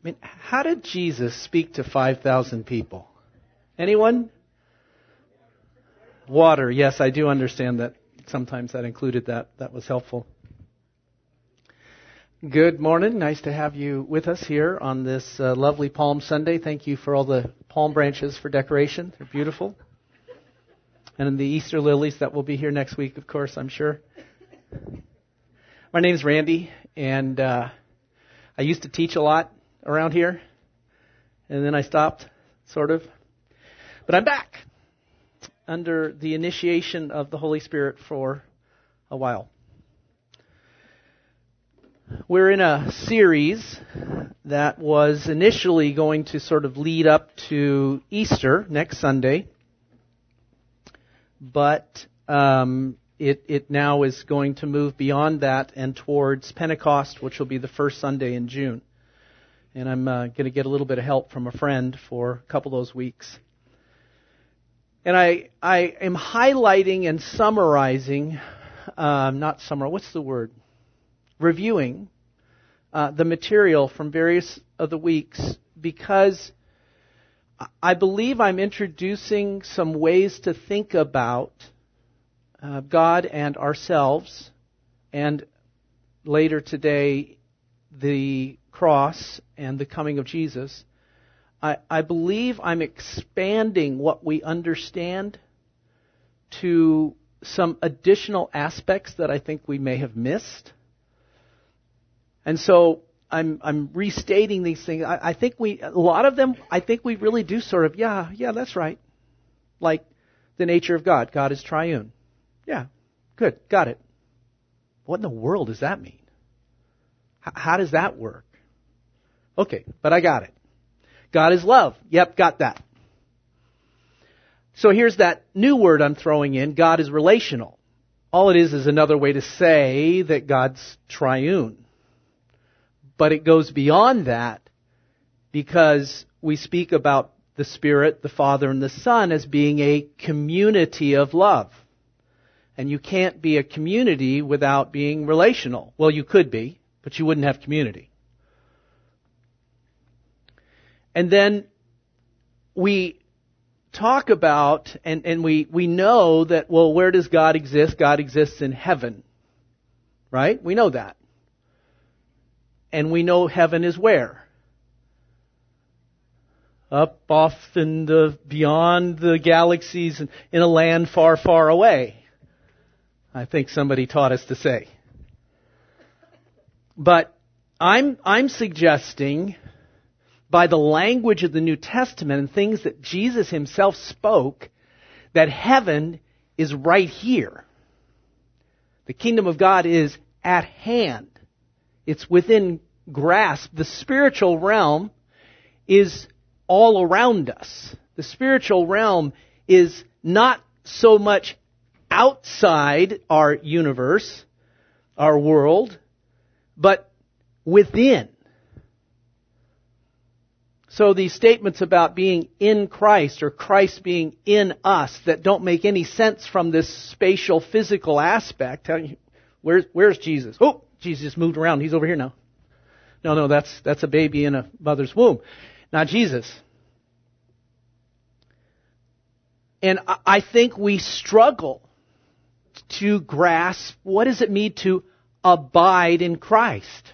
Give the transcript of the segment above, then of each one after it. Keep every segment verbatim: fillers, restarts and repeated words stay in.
I mean, how did Jesus speak to five thousand people? Anyone? Water. Yes, I do understand that. Sometimes that included that. That was helpful. Good morning. Nice to have you with us here on this uh, lovely Palm Sunday. Thank you for all the palm branches for decoration. They're beautiful. And the Easter lilies that will be here next week, of course, I'm sure. My name's Randy, and uh, I used to teach a lot around here, and then I stopped, sort of. But I'm back under the initiation of the Holy Spirit for a while. We're in a series that was initially going to sort of lead up to Easter next Sunday, but um, it, it now is going to move beyond that and towards Pentecost, which will be the first Sunday in June. And I'm uh, going to get a little bit of help from a friend for a couple of those weeks. And I, I am highlighting and summarizing, um, not summarizing, what's the word? Reviewing uh, the material from various of the weeks, because I believe I'm introducing some ways to think about uh, God and ourselves, and later today, the cross and the coming of Jesus. I, I believe I'm expanding what we understand to some additional aspects that I think we may have missed. And so I'm, I'm restating these things. I, I think we, a lot of them, I think we really do sort of, yeah, yeah, that's right. Like the nature of God. God is triune. Yeah, good, got it. What in the world does that mean? H- how does that work? Okay, but I got it. God is love. Yep, got that. So here's that new word I'm throwing in. God is relational. All it is is another way to say that God's triune. But it goes beyond that, because we speak about the Spirit, the Father, and the Son as being a community of love. And you can't be a community without being relational. Well, you could be, but you wouldn't have community. And then we talk about, and, and we, we know that, well, where does God exist? God exists in heaven, right? We know that. And we know heaven is where? Up, off, and beyond the galaxies, and in a land far, far away. I think somebody taught us to say. But I'm, I'm suggesting, by the language of the New Testament and things that Jesus himself spoke, that heaven is right here. The kingdom of God is at hand. It's within grasp. The spiritual realm is all around us. The spiritual realm is not so much outside our universe, our world, but within. So these statements about being in Christ or Christ being in us that don't make any sense from this spatial, physical aspect. Where's, where's Jesus? Oh, Jesus moved around. He's over here now. No, no, that's that's a baby in a mother's womb, not Jesus. And I think we struggle to grasp what does it mean to abide in Christ.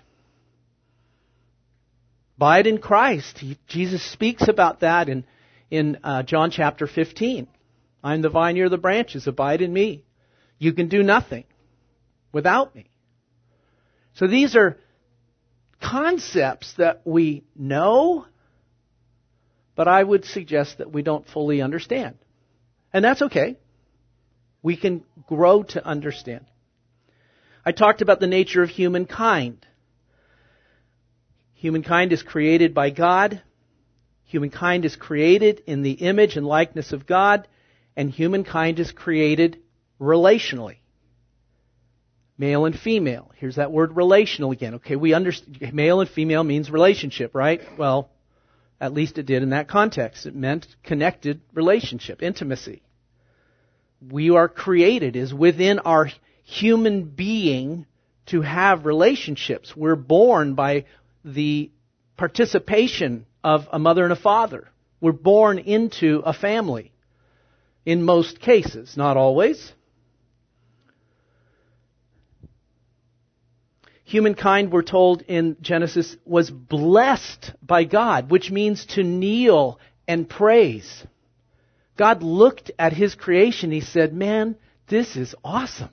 Abide in Christ. He, Jesus speaks about that in, in uh, John chapter fifteen. I'm the vine, you're the branches. Abide in me. You can do nothing without me. So these are concepts that we know, but I would suggest that we don't fully understand. And that's okay. We can grow to understand. I talked about the nature of humankind. Humankind is created by God. Humankind is created in the image and likeness of God. And humankind is created relationally. Male and female. Here's that word relational again. Okay, we understand male and female means relationship, right? Well, at least it did in that context. It meant connected relationship, intimacy. We are created, is within our human being, to have relationships. We're born by the participation of a mother and a father. We're born into a family in most cases, not always. Humankind, we're told in Genesis, was blessed by God, which means to kneel and praise. God looked at his creation. He said, man, this is awesome.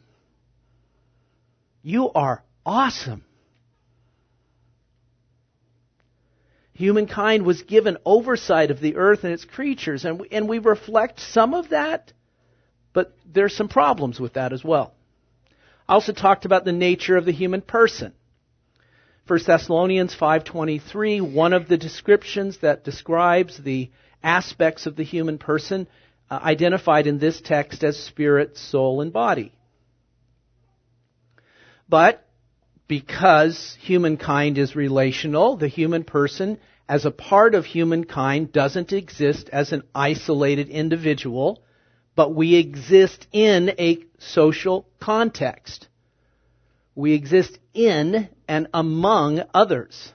You are awesome. Humankind was given oversight of the earth and its creatures, and we, and we reflect some of that, but there's some problems with that as well. I also talked about the nature of the human person. First Thessalonians five twenty-three, one of the descriptions that describes the aspects of the human person uh, identified in this text as spirit, soul, and body. But because humankind is relational, the human person as a part of humankind doesn't exist as an isolated individual, but we exist in a social context. We exist in and among others.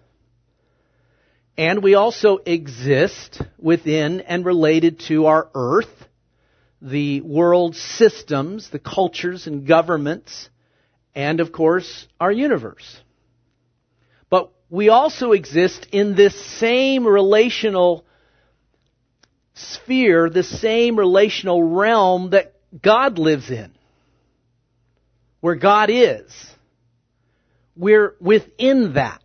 And we also exist within and related to our earth, the world systems, the cultures and governments, and, of course, our universe. But we also exist in this same relational sphere, the same relational realm that God lives in, where God is. We're within that.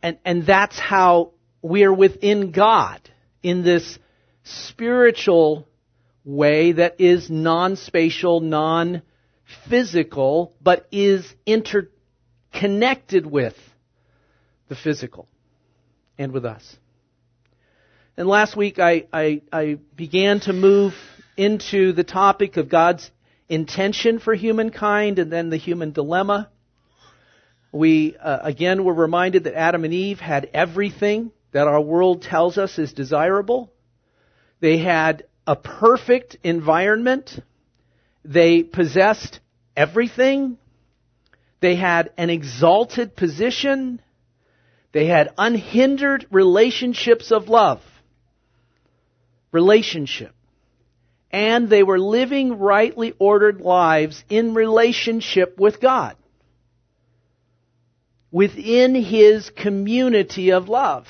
And, and that's how we're within God, in this spiritual way that is non-spatial, non physical, but is interconnected with the physical and with us. And last week I, I, I began to move into the topic of God's intention for humankind and then the human dilemma. We, uh, again, were reminded that Adam and Eve had everything that our world tells us is desirable. They had a perfect environment. They possessed everything. They had an exalted position. They had unhindered relationships of love. Relationship. And they were living rightly ordered lives in relationship with God, within His community of love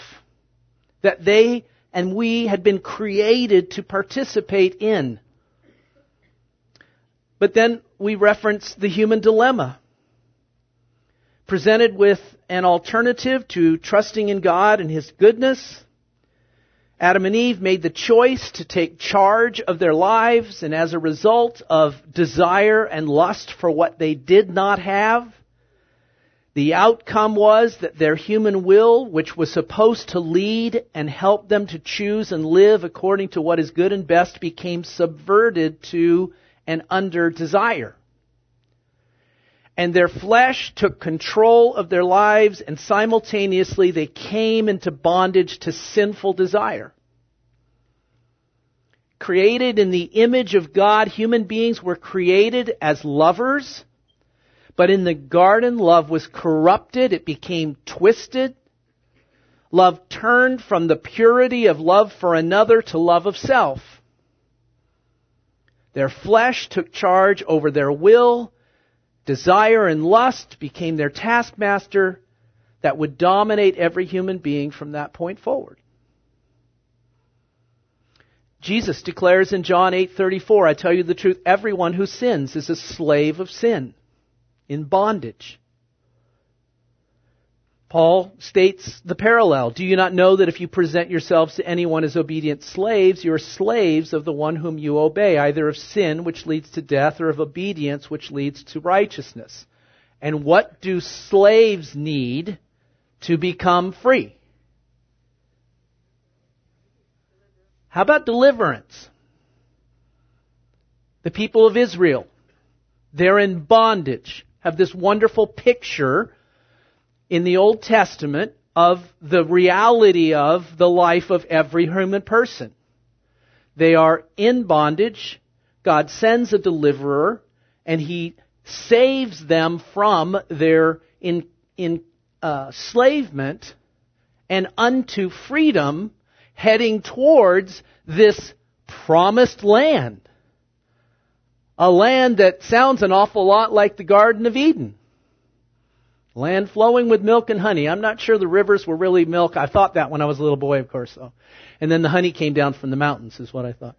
that they and we had been created to participate in. But then we reference the human dilemma. Presented with an alternative to trusting in God and His goodness, Adam and Eve made the choice to take charge of their lives, and as a result of desire and lust for what they did not have, the outcome was that their human will, which was supposed to lead and help them to choose and live according to what is good and best, became subverted to and under desire. And their flesh took control of their lives, and simultaneously they came into bondage to sinful desire. Created in the image of God, human beings were created as lovers, but in the garden, love was corrupted. It became twisted. Love turned from the purity of love for another to love of self. Their flesh took charge over their will. Desire and lust became their taskmaster that would dominate every human being from that point forward. Jesus declares in John eight thirty-four, I tell you the truth, everyone who sins is a slave of sin, in bondage. Paul states the parallel. Do you not know that if you present yourselves to anyone as obedient slaves, you are slaves of the one whom you obey, either of sin, which leads to death, or of obedience, which leads to righteousness? And what do slaves need to become free? How about deliverance? The people of Israel, they're in bondage, have this wonderful picture in the Old Testament of the reality of the life of every human person. They are in bondage. God sends a deliverer, and He saves them from their enslavement and unto freedom, heading towards this promised land. A land that sounds an awful lot like the Garden of Eden. Land flowing with milk and honey. I'm not sure the rivers were really milk. I thought that when I was a little boy, of course, though. And then the honey came down from the mountains, is what I thought.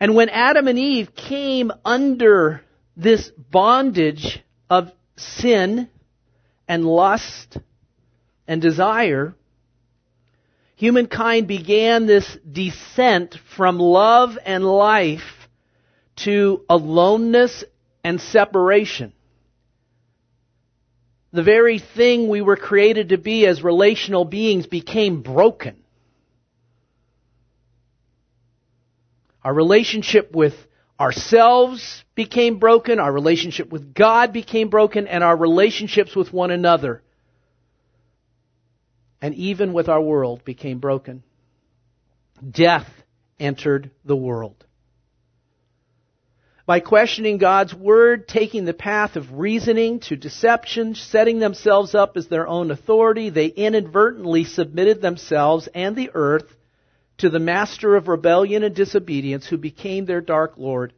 And when Adam and Eve came under this bondage of sin and lust and desire, humankind began this descent from love and life to aloneness and separation. The very thing we were created to be as relational beings became broken. Our relationship with ourselves became broken, our relationship with God became broken, and our relationships with one another and even with our world became broken. Death entered the world. By questioning God's word, taking the path of reasoning to deception, setting themselves up as their own authority, they inadvertently submitted themselves and the earth to the master of rebellion and disobedience, who became their dark lord.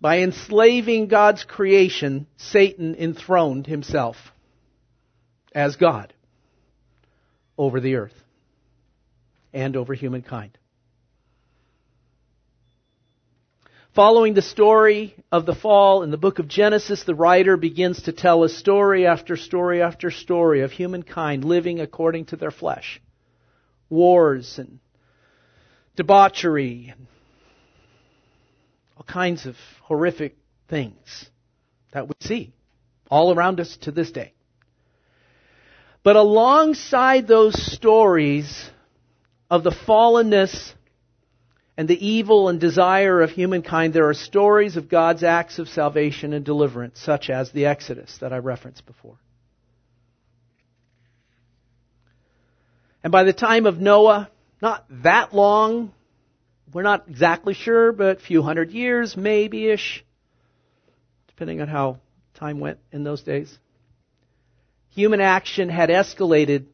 By enslaving God's creation, Satan enthroned himself as God over the earth and over humankind. Following the story of the fall in the book of Genesis, the writer begins to tell us story after story after story of humankind living according to their flesh. Wars and debauchery and all kinds of horrific things that we see all around us to this day. But alongside those stories of the fallenness and the evil and desire of humankind, there are stories of God's acts of salvation and deliverance, such as the Exodus that I referenced before. And by the time of Noah, not that long, we're not exactly sure, but a few hundred years, maybe-ish, depending on how time went in those days, human action had escalated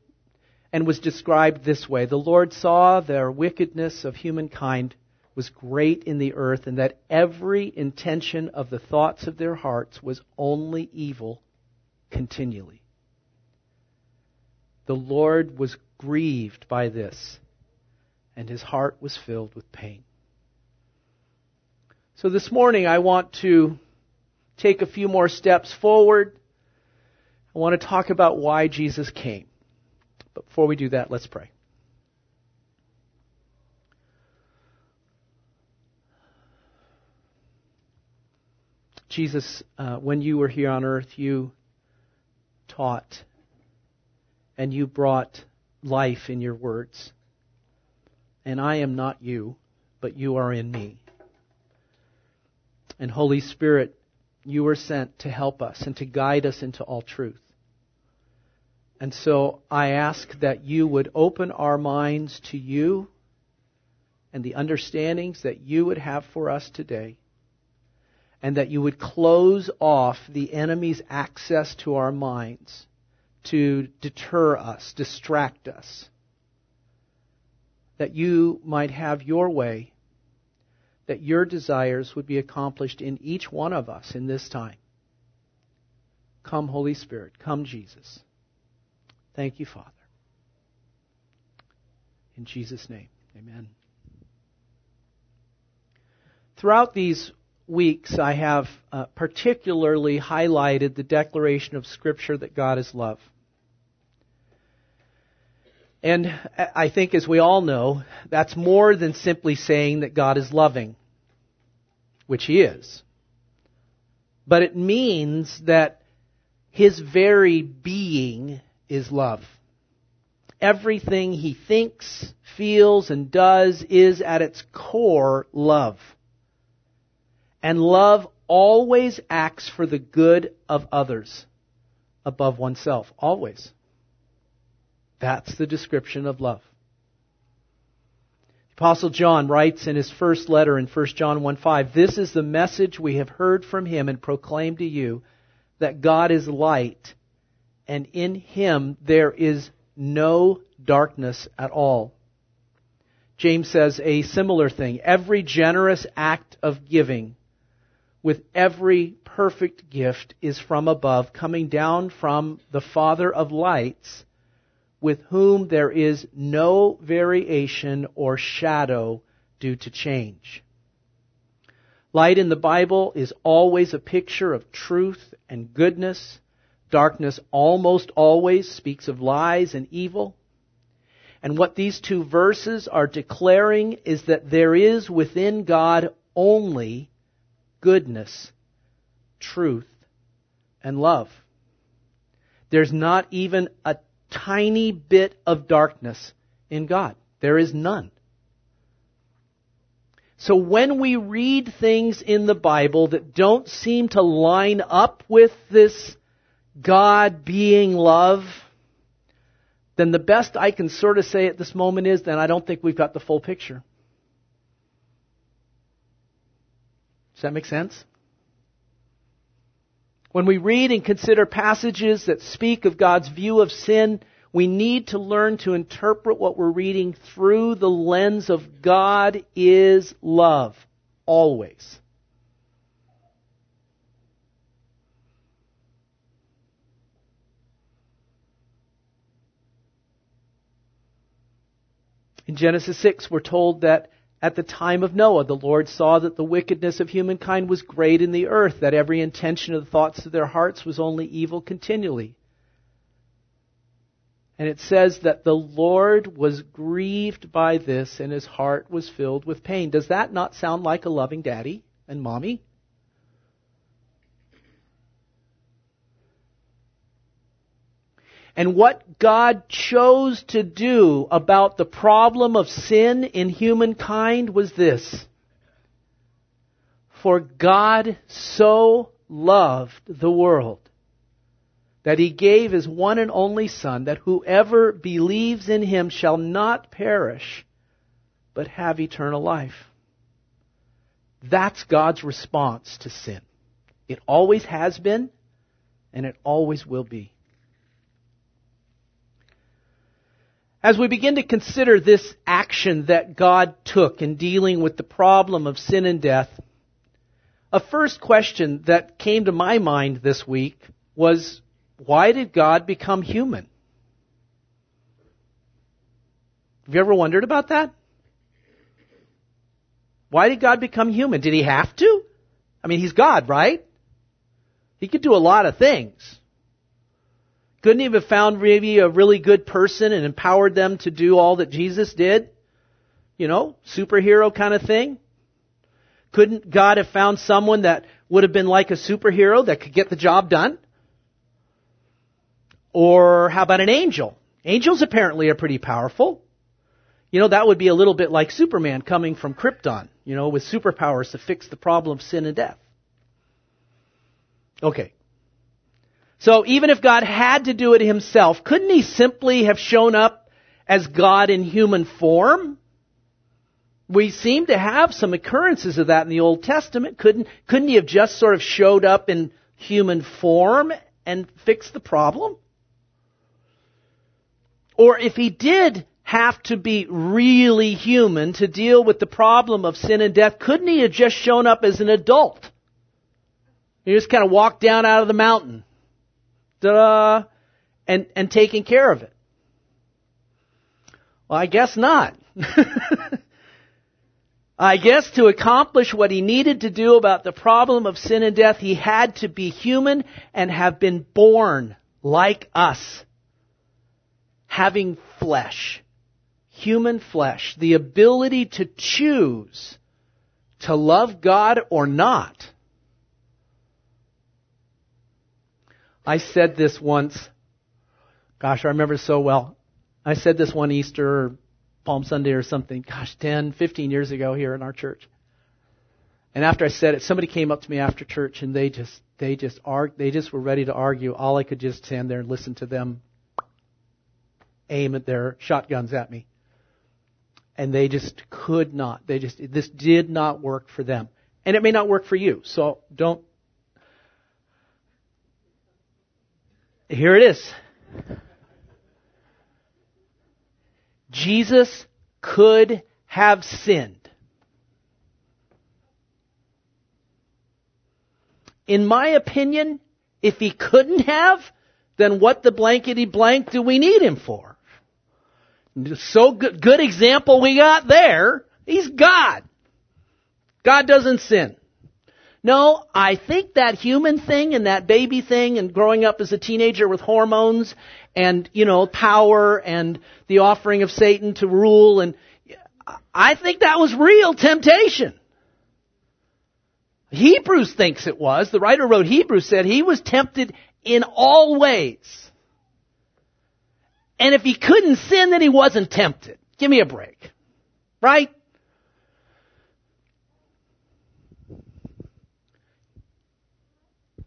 and was described this way. The Lord saw their wickedness of humankind was great in the earth, and that every intention of the thoughts of their hearts was only evil continually. The Lord was grieved by this, and his heart was filled with pain. So this morning I want to take a few more steps forward. I want to talk about why Jesus came. But before we do that, let's pray. Jesus, uh, when you were here on earth, you taught and you brought life in your words. And I am not you, but you are in me. And Holy Spirit, you were sent to help us and to guide us into all truth. And so I ask that you would open our minds to you and the understandings that you would have for us today, and that you would close off the enemy's access to our minds to deter us, distract us, that you might have your way, that your desires would be accomplished in each one of us in this time. Come, Holy Spirit. Come, Jesus. Thank you, Father. In Jesus' name, amen. Throughout these weeks, I have uh, particularly highlighted the declaration of Scripture that God is love. And I think, as we all know, that's more than simply saying that God is loving, which He is. But it means that His very being is love. Everything He thinks, feels, and does is at its core love. And love always acts for the good of others above oneself, always. That's the description of love. Apostle John writes in his first letter in First John one five, "This is the message we have heard from him and proclaimed to you, that God is light, and in him there is no darkness at all." James says a similar thing. "Every generous act of giving with every perfect gift is from above, coming down from the Father of lights, with whom there is no variation or shadow due to change." Light in the Bible is always a picture of truth and goodness. Darkness almost always speaks of lies and evil. And what these two verses are declaring is that there is within God only goodness, truth, and love. There's not even a tiny bit of darkness in God. There is none. So when we read things in the Bible that don't seem to line up with this God being love, then the best I can sort of say at this moment is, then I don't think we've got the full picture. Does that make sense? When we read and consider passages that speak of God's view of sin, we need to learn to interpret what we're reading through the lens of God is love, always. In Genesis six, we're told that at the time of Noah, the Lord saw that the wickedness of humankind was great in the earth, that every intention of the thoughts of their hearts was only evil continually. And it says that the Lord was grieved by this, and his heart was filled with pain. Does that not sound like a loving daddy and mommy? And what God chose to do about the problem of sin in humankind was this: "For God so loved the world that he gave his one and only Son, that whoever believes in him shall not perish, but have eternal life." That's God's response to sin. It always has been, and it always will be. As we begin to consider this action that God took in dealing with the problem of sin and death, a first question that came to my mind this week was, why did God become human? Have you ever wondered about that? Why did God become human? Did he have to? I mean, he's God, right? He could do a lot of things. Couldn't he have found maybe a really good person and empowered them to do all that Jesus did? You know, superhero kind of thing. Couldn't God have found someone that would have been like a superhero that could get the job done? Or how about an angel? Angels apparently are pretty powerful. You know, that would be a little bit like Superman coming from Krypton, you know, with superpowers to fix the problem of sin and death. Okay. So even if God had to do it himself, couldn't he simply have shown up as God in human form? We seem to have some occurrences of that in the Old Testament. Couldn't, couldn't he have just sort of showed up in human form and fixed the problem? Or if he did have to be really human to deal with the problem of sin and death, couldn't he have just shown up as an adult? He just kind of walked down out of the mountain. Ta-da, and, and taking care of it. Well, I guess not. I guess to accomplish what he needed to do about the problem of sin and death, he had to be human and have been born like us, having flesh, human flesh, the ability to choose to love God or not. I said this once, gosh, I remember so well. I said this one Easter or Palm Sunday or something, gosh, ten, fifteen years ago here in our church. And after I said it, somebody came up to me after church and they just, they just, arg- they just were ready to argue. All I could just stand there and listen to them aim at their shotguns at me. And they just could not. They just, this did not work for them. And it may not work for you. So don't. Here it is. Jesus could have sinned. In my opinion, if he couldn't have, then what the blankety blank do we need him for? So good, good example we got there. He's God. God doesn't sin. No, I think that human thing and that baby thing and growing up as a teenager with hormones and, you know, power and the offering of Satan to rule, and I think that was real temptation. Hebrews thinks it was. The writer wrote Hebrews said he was tempted in all ways. And if he couldn't sin, then he wasn't tempted. Give me a break. Right?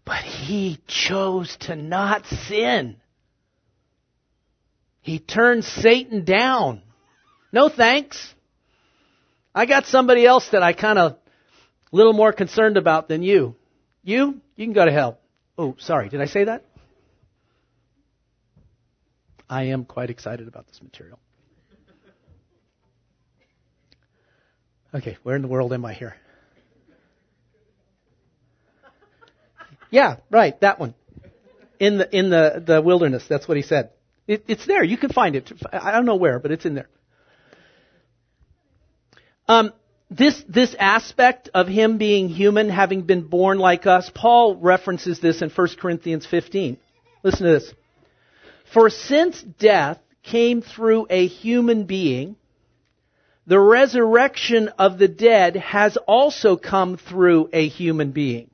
But he chose to not sin. He turned Satan down. No thanks. I got somebody else that I kind of a little more concerned about than you. You, you can go to hell. Oh, sorry, did I say that? I am quite excited about this material. Okay, where in the world am I here? Yeah, right, that one. In the in the, the wilderness, that's what he said. It, it's there, you can find it. I don't know where, but it's in there. Um. This this aspect of him being human, having been born like us, Paul references this in First Corinthians fifteen. Listen to this. For since death came through a human being, the resurrection of the dead has also come through a human being.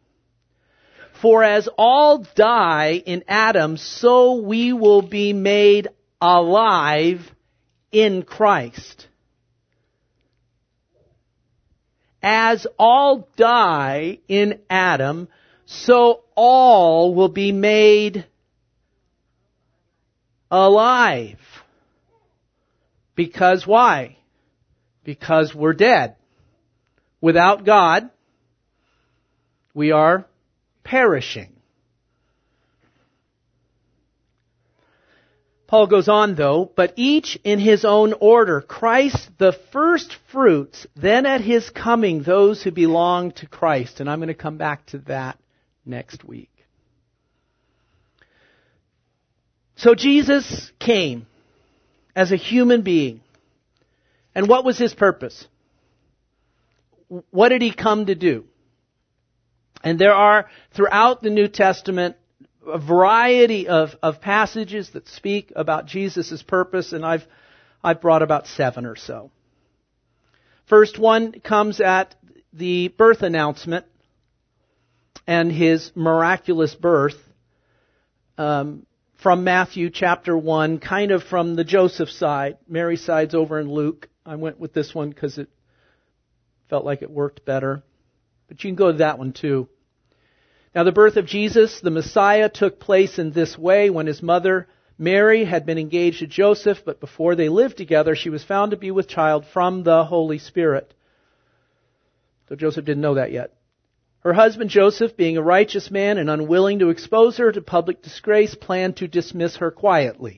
For as all die in Adam, so we will be made alive in Christ. As all die in Adam, so all will be made alive. Because why? Because we're dead. Without God, we are perishing. Paul goes on, though, but each in his own order, Christ the first fruits, then at his coming those who belong to Christ. And I'm going to come back to that next week. So Jesus came as a human being. And what was his purpose? What did he come to do? And there are, throughout the New Testament, a variety of, of passages that speak about Jesus' purpose, and I've I've brought about seven or so. First one comes at the birth announcement and his miraculous birth um, from Matthew chapter one, kind of from the Joseph side. Mary's side's over in Luke. I went with this one because it felt like it worked better. But you can go to that one too. Now, the birth of Jesus, the Messiah, took place in this way when his mother, Mary, had been engaged to Joseph, but before they lived together, she was found to be with child from the Holy Spirit. So Joseph didn't know that yet. Her husband, Joseph, being a righteous man and unwilling to expose her to public disgrace, planned to dismiss her quietly.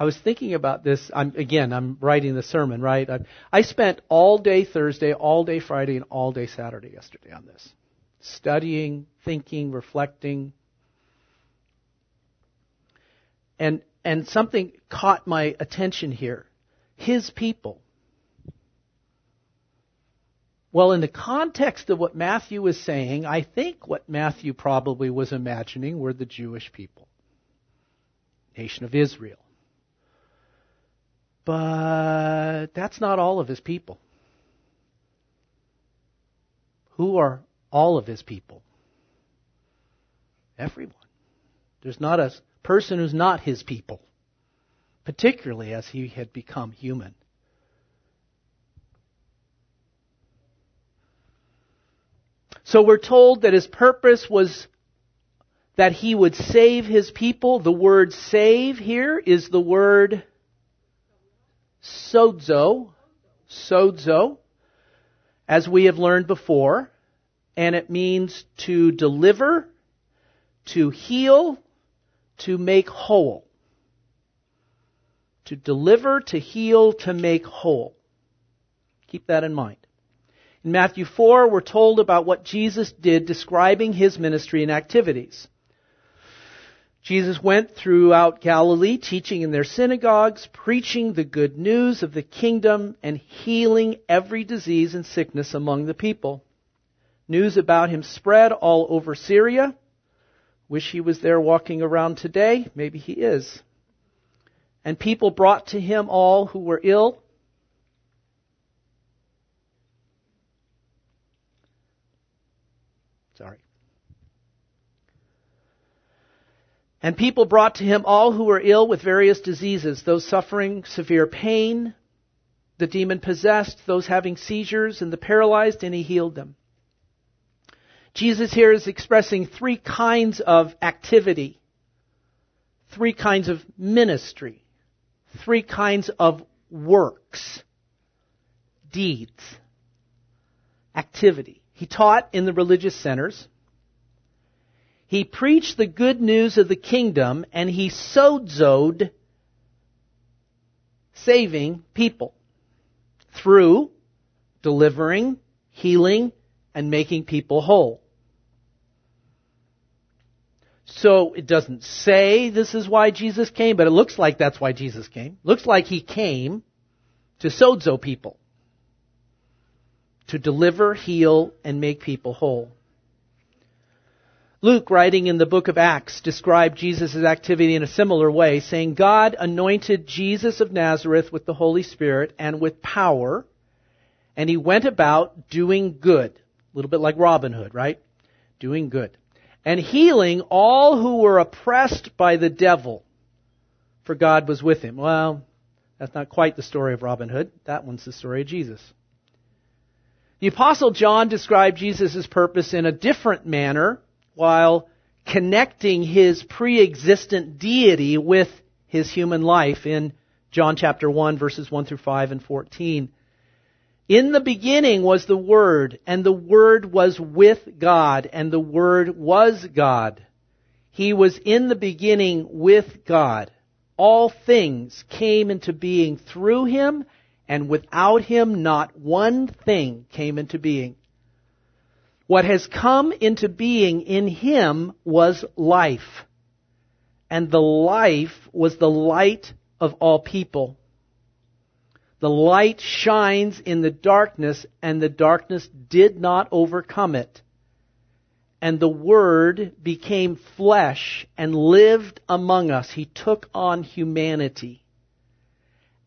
I was thinking about this. I'm, again, I'm writing the sermon, right? I, I spent all day Thursday, all day Friday, and all day Saturday yesterday on this. Studying, thinking, reflecting. And, and something caught my attention here. His people. Well, in the context of what Matthew is saying, I think what Matthew probably was imagining were the Jewish people. Nation of Israel. But that's not all of his people. Who are all of his people? Everyone. There's not a person who's not his people, particularly as he had become human. So we're told that his purpose was that he would save his people. The word save here is the word sozo, sozo, as we have learned before, and it means to deliver, to heal, to make whole. To deliver, to heal, to make whole. Keep that in mind. In Matthew four, we're told about what Jesus did describing his ministry and activities. Jesus went throughout Galilee, teaching in their synagogues, preaching the good news of the kingdom, and healing every disease and sickness among the people. News about him spread all over Syria. Wish he was there walking around today. Maybe he is. And people brought to him all who were ill, And people brought to him all who were ill with various diseases, those suffering severe pain, the demon-possessed, those having seizures, and the paralyzed, and he healed them. Jesus here is expressing three kinds of activity, three kinds of ministry, three kinds of works, deeds, activity. He taught in the religious centers. He preached the good news of the kingdom, and he sozoed saving people through delivering, healing, and making people whole. So it doesn't say this is why Jesus came, but it looks like that's why Jesus came. Looks like he came to sozo people, to deliver, heal, and make people whole. Luke, writing in the book of Acts, described Jesus' activity in a similar way, saying, God anointed Jesus of Nazareth with the Holy Spirit and with power, and he went about doing good. A little bit like Robin Hood, right? Doing good. And healing all who were oppressed by the devil, for God was with him. Well, that's not quite the story of Robin Hood. That one's the story of Jesus. The Apostle John described Jesus' purpose in a different manner, while connecting his pre-existent deity with his human life in John chapter one, verses one through five and fourteen. In the beginning was the Word, and the Word was with God, and the Word was God. He was in the beginning with God. All things came into being through him, and without him not one thing came into being. What has come into being in him was life, and the life was the light of all people. The light shines in the darkness, and the darkness did not overcome it. And the Word became flesh and lived among us. He took on humanity.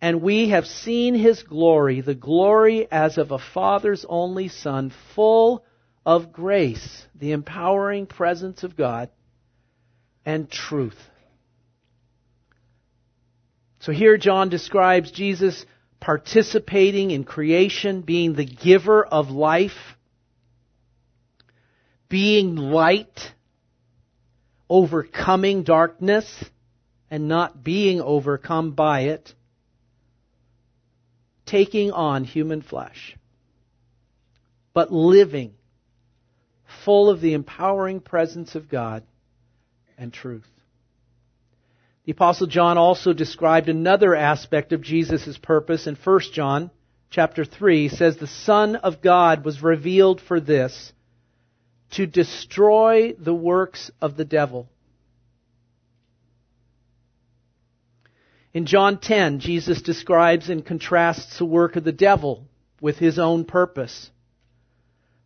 And we have seen his glory, the glory as of a Father's only Son, full of grace, the empowering presence of God, and truth. So here John describes Jesus participating in creation, being the giver of life, being light, overcoming darkness, and not being overcome by it, taking on human flesh, but living full of the empowering presence of God and truth. The Apostle John also described another aspect of Jesus' purpose in First John chapter three. Says, the Son of God was revealed for this, to destroy the works of the devil. In John ten, Jesus describes and contrasts the work of the devil with his own purpose.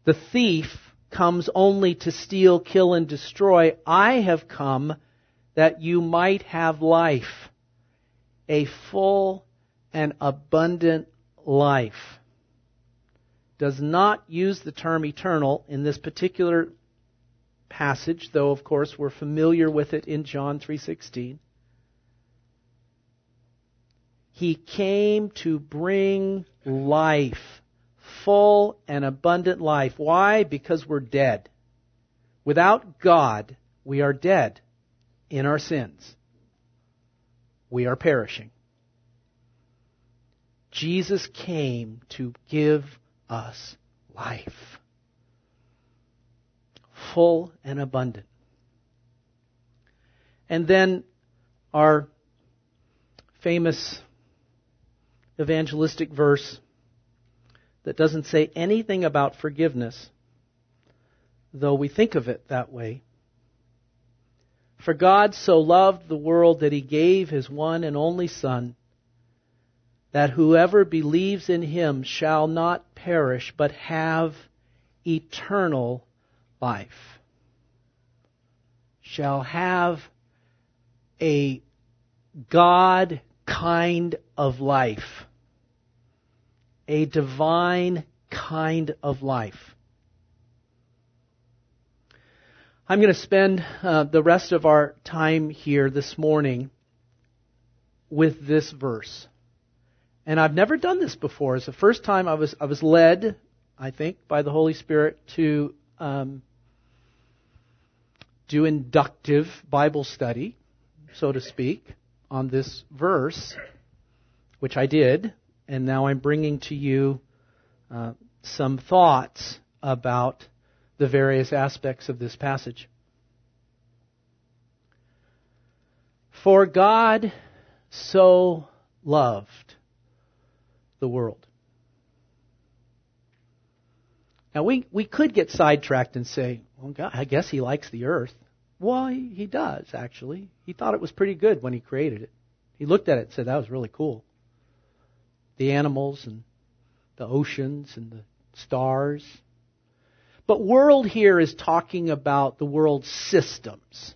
The thief comes only to steal, kill, and destroy. I have come that you might have life, a full and abundant life. does not use the term eternal in this particular passage, though, of course, we're familiar with it in John three sixteen. He came to bring life, full and abundant life. Why? Because we're dead. Without God, we are dead in our sins. We are perishing. Jesus came to give us life, full and abundant. And then our famous evangelistic verse that doesn't say anything about forgiveness, though we think of it that way. For God so loved the world that he gave his one and only Son, that whoever believes in him shall not perish, but have eternal life. Shall have a God kind of life. A divine kind of life. I'm going to spend uh, the rest of our time here this morning with this verse. And I've never done this before. It's the first time I was I was led, I think, by the Holy Spirit to um, do inductive Bible study, so to speak, on this verse, which I did. And now I'm bringing to you uh, some thoughts about the various aspects of this passage. For God so loved the world. Now we, we could get sidetracked and say, well, God, I guess he likes the earth. Well, he, he does, actually. He thought it was pretty good when he created it. He looked at it and said, that was really cool. The animals and the oceans and the stars. But world here is talking about the world's systems,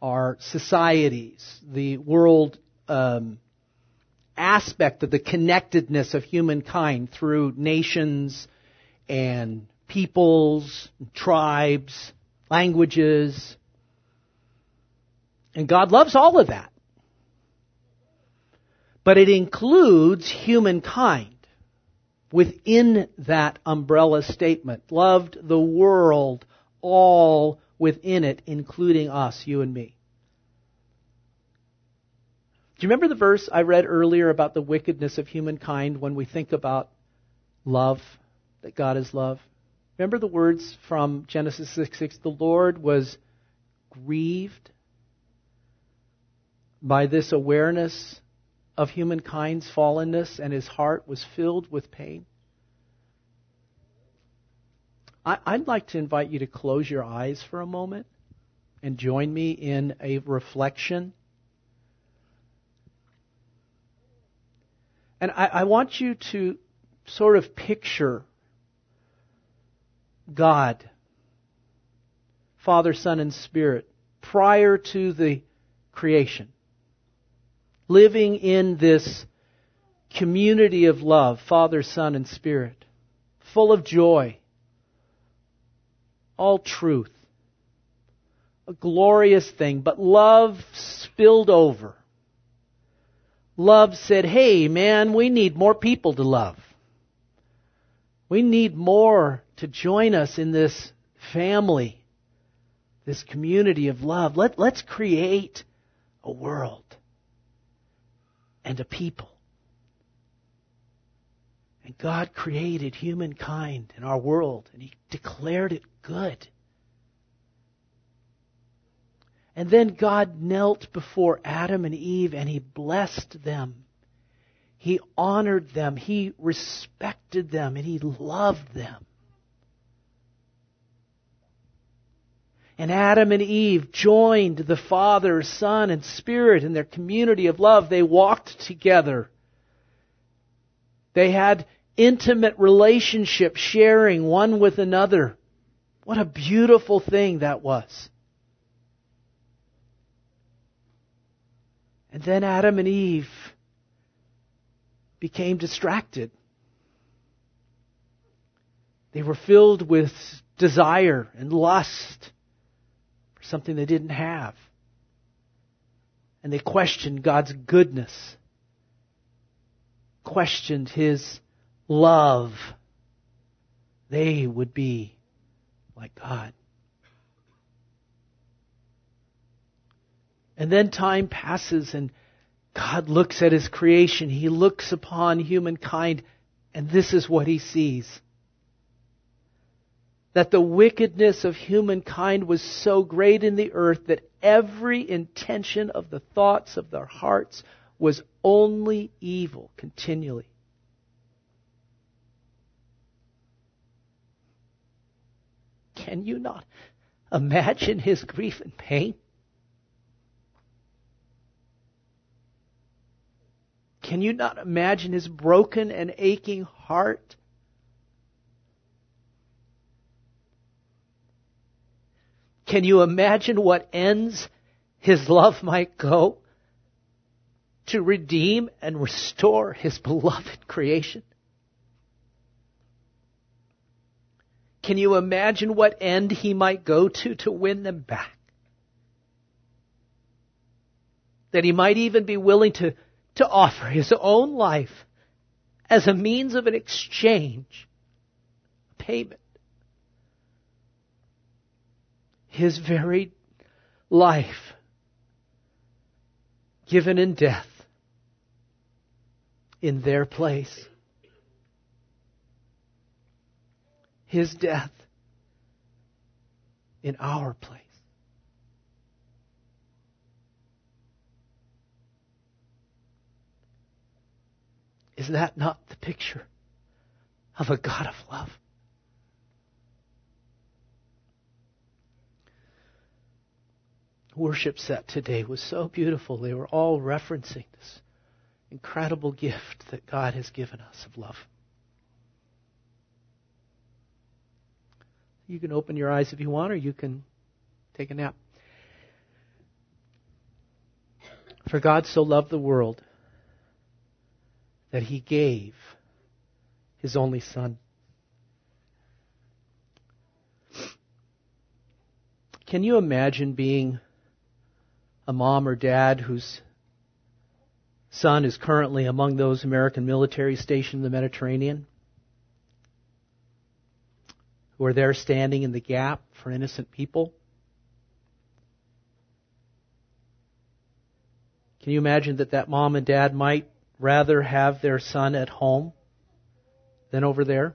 our societies, the world um aspect of the connectedness of humankind through nations and peoples, tribes, languages. And God loves all of that. But it includes humankind within that umbrella statement. Loved the world, all within it, including us, you and me. Do you remember the verse I read earlier about the wickedness of humankind when we think about love, that God is love? Remember the words from Genesis six six, the Lord was grieved by this awareness of humankind's fallenness, and his heart was filled with pain. I, I'd like to invite you to close your eyes for a moment and join me in a reflection. And I, I want you to sort of picture God, Father, Son, and Spirit, prior to the creation, living in this community of love, Father, Son, and Spirit, full of joy, all truth, a glorious thing, but love spilled over. Love said, hey, man, we need more people to love. We need more to join us in this family, this community of love. Let, let's create a world and a people. And God created humankind in our world, and he declared it good. And then God knelt before Adam and Eve and he blessed them. He honored them. He respected them and he loved them. And Adam and Eve joined the Father, Son, and Spirit in their community of love. They walked together. They had intimate relationship, sharing one with another. What a beautiful thing that was. And then Adam and Eve became distracted. They were filled with desire and lust for something they didn't have. And they questioned God's goodness, questioned His love. They would be like God. And then time passes and God looks at His creation. He looks upon humankind, and this is what He sees. That the wickedness of humankind was so great in the earth that every intention of the thoughts of their hearts was only evil continually. Can you not imagine His grief and pain? Can you not imagine His broken and aching heart? Can you imagine what ends His love might go to redeem and restore His beloved creation? Can you imagine what end He might go to to win them back? That He might even be willing to to offer His own life as a means of an exchange, a payment. His very life given in death in their place. His death in our place. Is that not the picture of a God of love? Worship set today was so beautiful. They were all referencing this incredible gift that God has given us of love. You can open your eyes if you want, or you can take a nap. For God so loved the world that He gave His only Son. Can you imagine being a mom or dad whose son is currently among those American military stationed in the Mediterranean, who are there standing in the gap for innocent people? Can you imagine that that mom and dad might rather have their son at home than over there?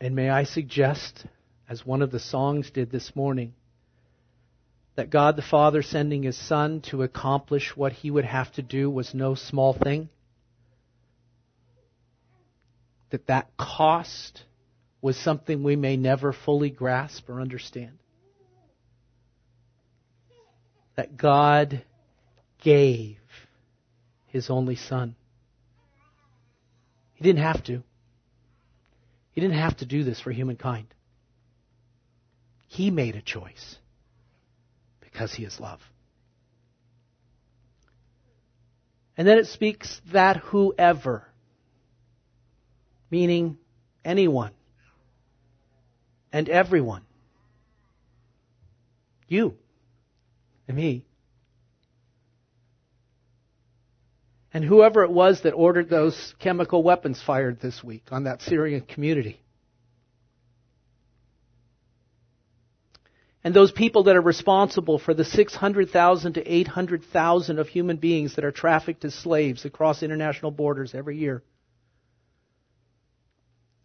And may I suggest, as one of the songs did this morning, that God the Father sending His Son to accomplish what He would have to do was no small thing. That that cost was something we may never fully grasp or understand. That God gave His only Son. He didn't have to. He didn't have to do this for humankind. He made a choice because He is love. And then it speaks that whoever, meaning anyone and everyone, you and me, and whoever it was that ordered those chemical weapons fired this week on that Syrian community, and those people that are responsible for the six hundred thousand to eight hundred thousand of human beings that are trafficked as slaves across international borders every year,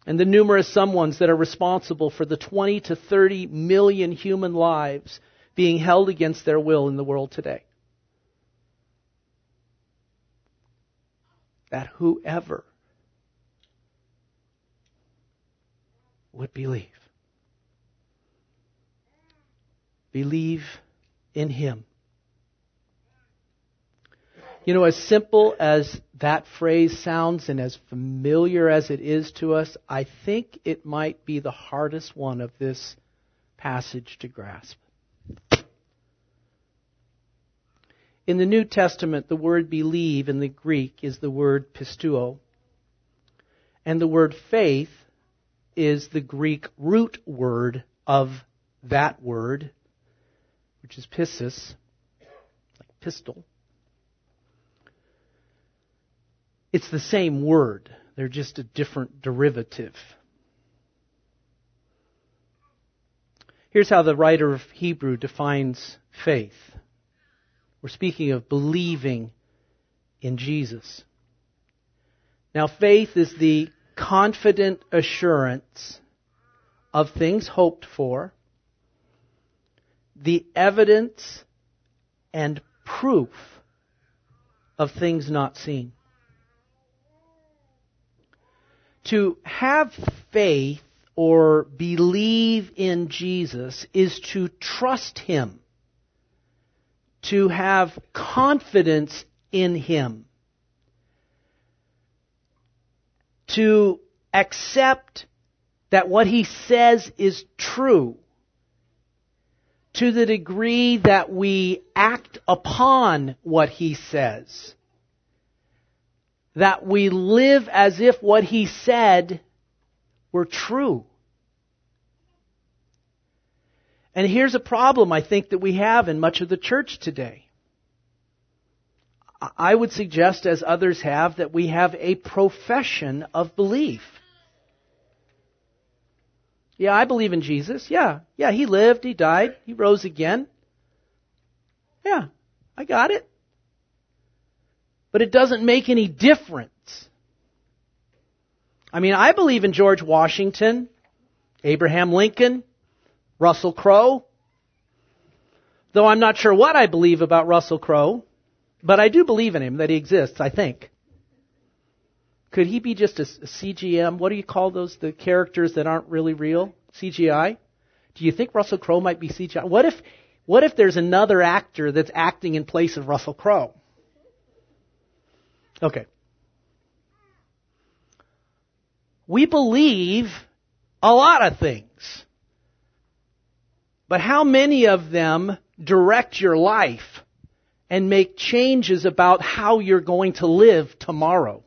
and the numerous someones that are responsible for the twenty to thirty million human lives being held against their will in the world today. That whoever would believe, believe in Him. You know, as simple as that phrase sounds and as familiar as it is to us, I think it might be the hardest one of this passage to grasp. In the New Testament, the word believe in the Greek is the word pistuo. And the word faith is the Greek root word of that word, which is pistis, like pistol. It's the same word. They're just a different derivative. Here's how the writer of Hebrew defines faith. We're speaking of believing in Jesus. Now, faith is the confident assurance of things hoped for, the evidence and proof of things not seen. To have faith or believe in Jesus is to trust Him, to have confidence in Him, to accept that what He says is true to the degree that we act upon what He says, that we live as if what He said were true. And here's a problem I think that we have in much of the church today. I would suggest, as others have, that we have a profession of belief. Yeah, I believe in Jesus. Yeah, yeah, He lived, He died, He rose again. Yeah, I got it. But it doesn't make any difference. I mean, I believe in George Washington, Abraham Lincoln, Russell Crowe, though I'm not sure what I believe about Russell Crowe, but I do believe in him, that he exists, I think. Could he be just a C G M? What do you call those, the characters that aren't really real? C G I? Do you think Russell Crowe might be C G I? What if, what if there's another actor that's acting in place of Russell Crowe? Okay. We believe a lot of things. But how many of them direct your life and make changes about how you're going to live tomorrow?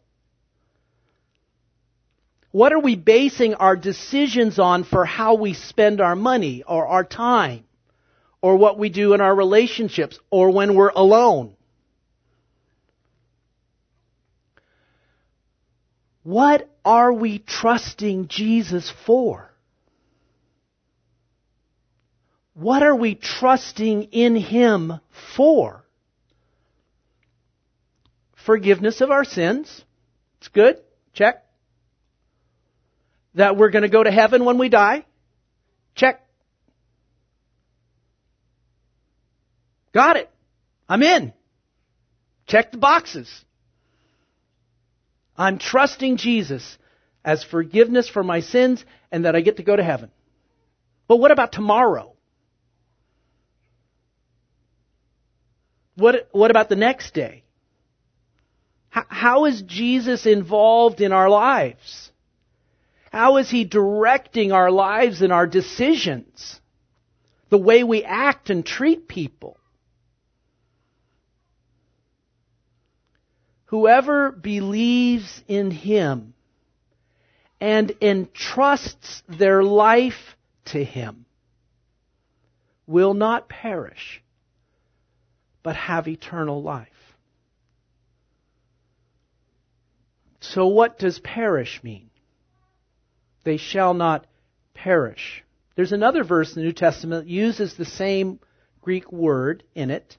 What are we basing our decisions on for how we spend our money or our time or what we do in our relationships or when we're alone? What are we trusting Jesus for? What are we trusting in Him for? Forgiveness of our sins. It's good. Check. That we're going to go to heaven when we die. Check. Got it. I'm in. Check the boxes. I'm trusting Jesus as forgiveness for my sins and that I get to go to heaven. But what about tomorrow? What what about the next day? How, how is Jesus involved in our lives? How is He directing our lives and our decisions? The way we act and treat people? Whoever believes in Him and entrusts their life to Him will not perish, but have eternal life. So what does perish mean? They shall not perish. There's another verse in the New Testament that uses the same Greek word in it.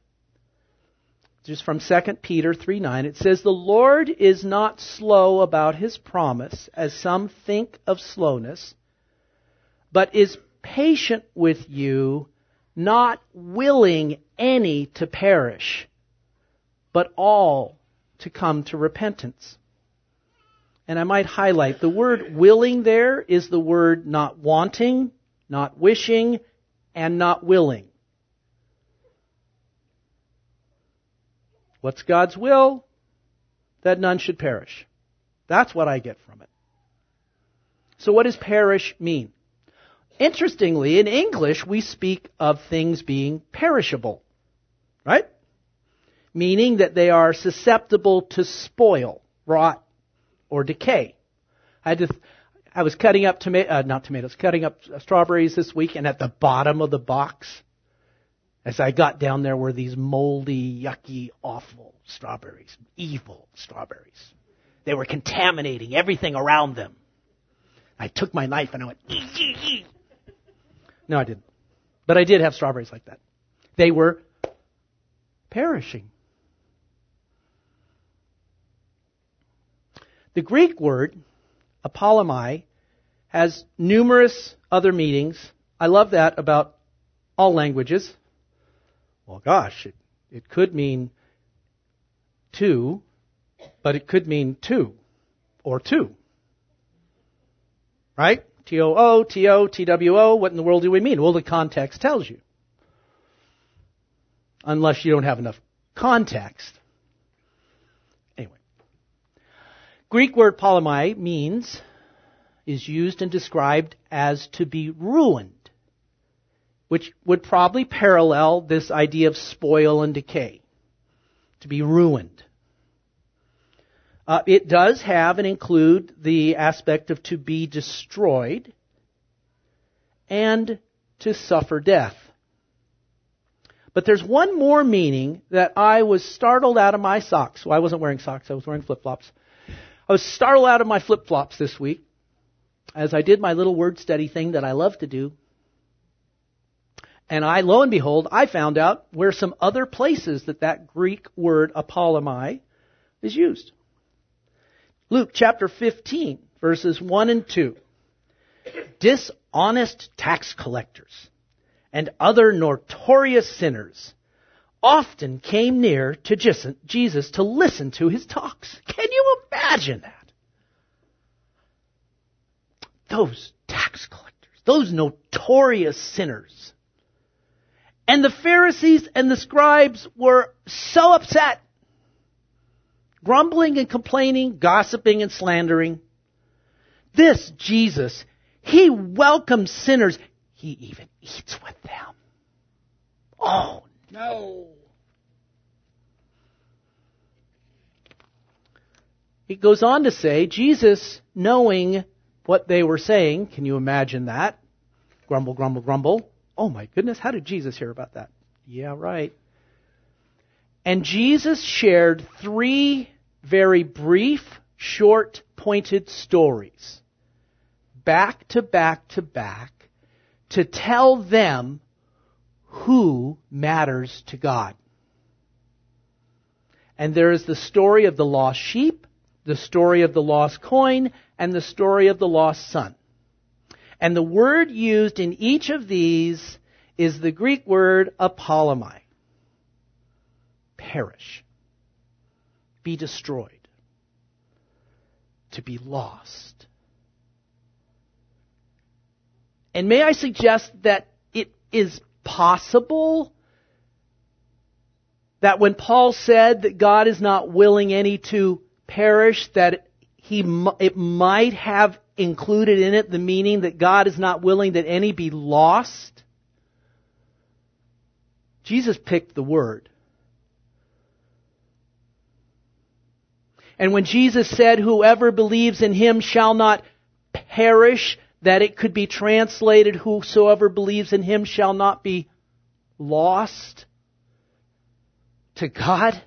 Just from Second Peter three nine. It says, "The Lord is not slow about His promise, as some think of slowness, but is patient with you, not willing any to perish, but all to come to repentance." And I might highlight, the word willing there is the word not wanting, not wishing, and not willing. What's God's will? That none should perish. That's what I get from it. So what does perish mean? Interestingly, in English, we speak of things being perishable, right? meaning that they are susceptible to spoil, rot, or decay. I just, I was cutting up tomato, uh, not tomatoes, cutting up strawberries this week, and at the bottom of the box, as I got down there, were these moldy, yucky, awful strawberries, evil strawberries. They were contaminating everything around them. I took my knife and I went, ee, ee, ee. No, I didn't. But I did have strawberries like that. They were perishing. The Greek word, apolomai, has numerous other meanings. I love that about all languages. Well, gosh, it, it could mean two, but it could mean two or two. Right? T O O, T O, T W O, what in the world do we mean? Well, the context tells you. Unless you don't have enough context. Anyway. Greek word polymai means, is used and described as to be ruined, which would probably parallel this idea of spoil and decay. To be ruined. Uh, it does have and include the aspect of to be destroyed and to suffer death. But there's one more meaning that I was startled out of my socks. Well, I wasn't wearing socks. I was wearing flip-flops. I was startled out of my flip-flops this week as I did my little word study thing that I love to do. And I, lo and behold, I found out where some other places that that Greek word apolomai is used. Luke chapter fifteen, verses one and two. Dishonest tax collectors and other notorious sinners often came near to Jesus to listen to his talks. Can you imagine that? Those tax collectors, those notorious sinners. And the Pharisees and the scribes were so upset, grumbling and complaining, gossiping and slandering. This Jesus, he welcomes sinners. He even eats with them. Oh, no. He goes on to say, Jesus, knowing what they were saying, can you imagine that? Grumble, grumble, grumble. Oh, my goodness, how did Jesus hear about that? Yeah, right. And Jesus shared three very brief, short, pointed stories, back to back to back, to tell them who matters to God. And there is the story of the lost sheep, the story of the lost coin, and the story of the lost son. And the word used in each of these is the Greek word apolomai. Perish, be destroyed, to be lost. And may I suggest that it is possible that when Paul said that God is not willing any to perish, that he it might have included in it the meaning that God is not willing that any be lost. Jesus picked the word. And when Jesus said, whoever believes in him shall not perish, that it could be translated, whosoever believes in him shall not be lost to God.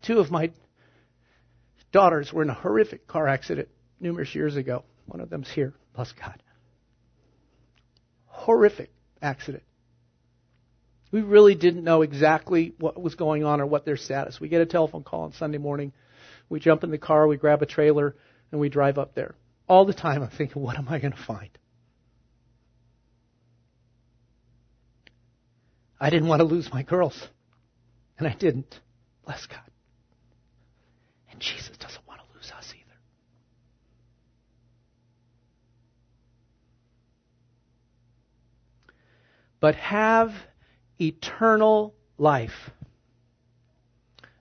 Two of my daughters were in a horrific car accident numerous years ago. One of them's here, bless God. Horrific accident. We really didn't know exactly what was going on or what their status. We get a telephone call on Sunday morning. We jump in the car, we grab a trailer, and we drive up there. All the time I'm thinking, what am I going to find? I didn't want to lose my girls. And I didn't. Bless God. And Jesus doesn't want to lose us either. But have eternal life.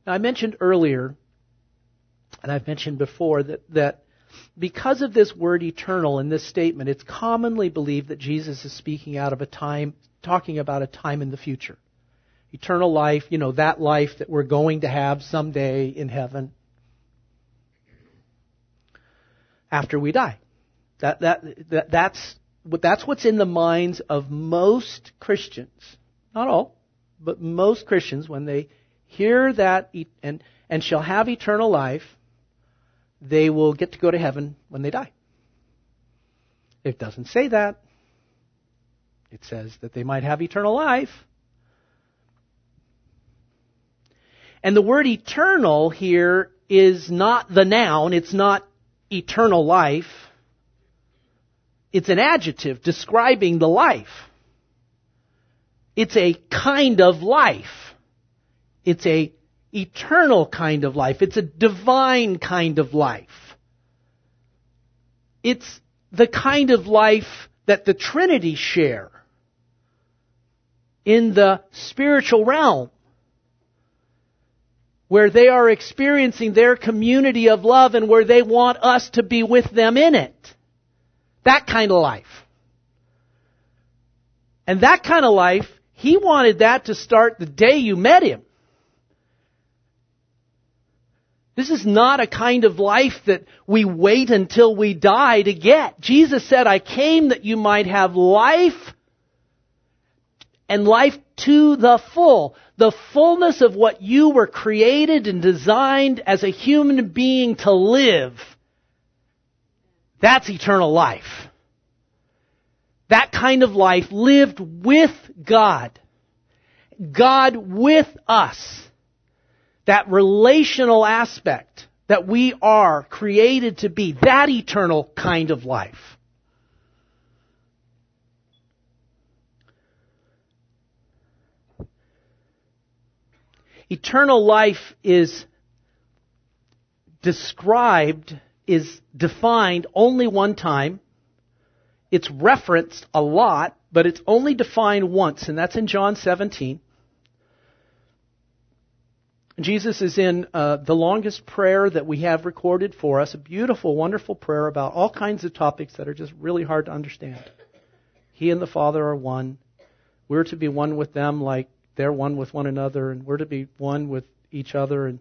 Now, I mentioned earlier, and I've mentioned before, that, that Because of this word eternal in this statement, it's commonly believed that Jesus is speaking out of a time, talking about a time in the future. Eternal life, you know, that life that we're going to have someday in heaven after we die. That that, that that's that's what's in the minds of most Christians. Not all, but most Christians when they hear that and and shall have eternal life, they will get to go to heaven when they die. It doesn't say that. It says that they might have eternal life. And the word eternal here is not the noun. It's not eternal life. It's an adjective describing the life. It's a kind of life. It's a eternal kind of life. It's a divine kind of life. It's the kind of life that the Trinity share in the spiritual realm, where they are experiencing their community of love and where they want us to be with them in it. That kind of life. And that kind of life, he wanted that to start the day you met him. This is not a kind of life that we wait until we die to get. Jesus said, I came that you might have life and life to the full. The fullness of what you were created and designed as a human being to live. That's eternal life. That kind of life lived with God. God with us. That relational aspect that we are created to be. That eternal kind of life. Eternal life is described, is defined only one time. It's referenced a lot, but it's only defined once, and that's in John seventeen. Jesus is in uh, the longest prayer that we have recorded for us, a beautiful, wonderful prayer about all kinds of topics that are just really hard to understand. He and the Father are one. We're to be one with them like they're one with one another, and we're to be one with each other. And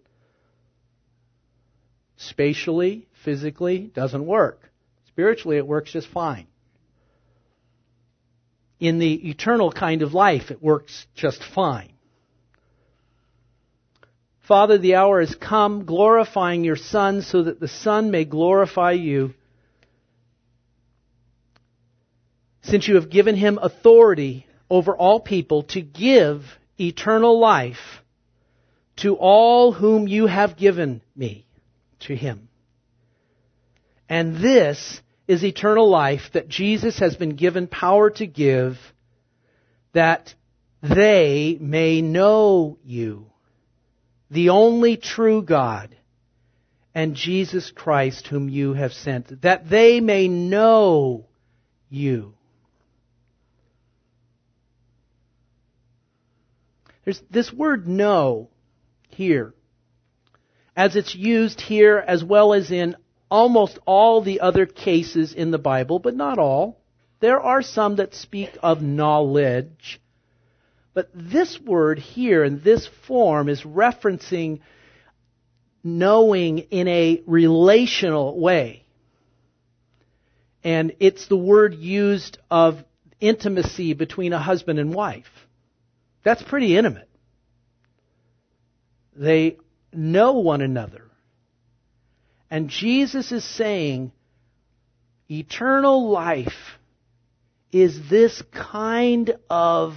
spatially, physically, doesn't work. Spiritually, it works just fine. In the eternal kind of life, it works just fine. Father, the hour has come, glorifying your Son so that the Son may glorify you, since you have given him authority over all people to give eternal life to all whom you have given me, to him. And this is eternal life that Jesus has been given power to give, that they may know you, the only true God, and Jesus Christ whom you have sent, that they may know you. There's this word know here, as it's used here as well as in almost all the other cases in the Bible, but not all. There are some that speak of knowledge. But this word here in this form is referencing knowing in a relational way. And it's the word used of intimacy between a husband and wife. That's pretty intimate. They know one another. And Jesus is saying, eternal life is this kind of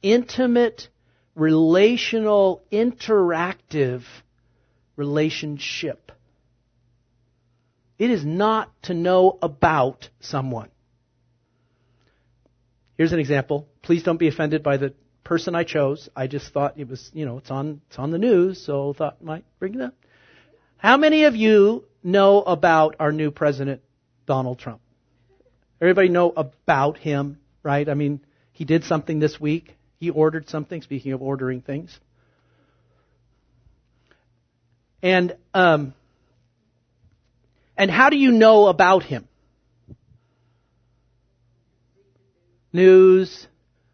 intimate, relational, interactive relationship. It is not to know about someone. Here's an example. Please don't be offended by the person I chose. I just thought it was, you know, it's on it's on the news, so thought I might bring it up. How many of you know about our new president, Donald Trump? Everybody know about him, right? I mean, he did something this week. He ordered something, speaking of ordering things. And um, And how do you know about him? News.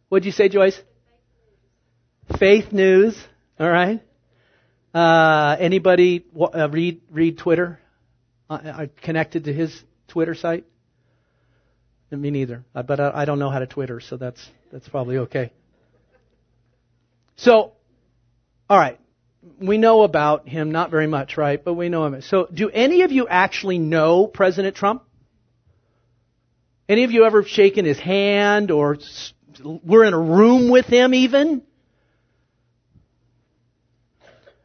What'd you say, Joyce? Faith news. All right. Uh, anybody uh, read read Twitter? Uh, connected to his Twitter site? Me neither. But I, I don't know how to Twitter, so that's that's probably okay. So, all right. We know about him, not very much, right? But we know him. So do any of you actually know President Trump? Any of you ever shaken his hand or were in a room with him even?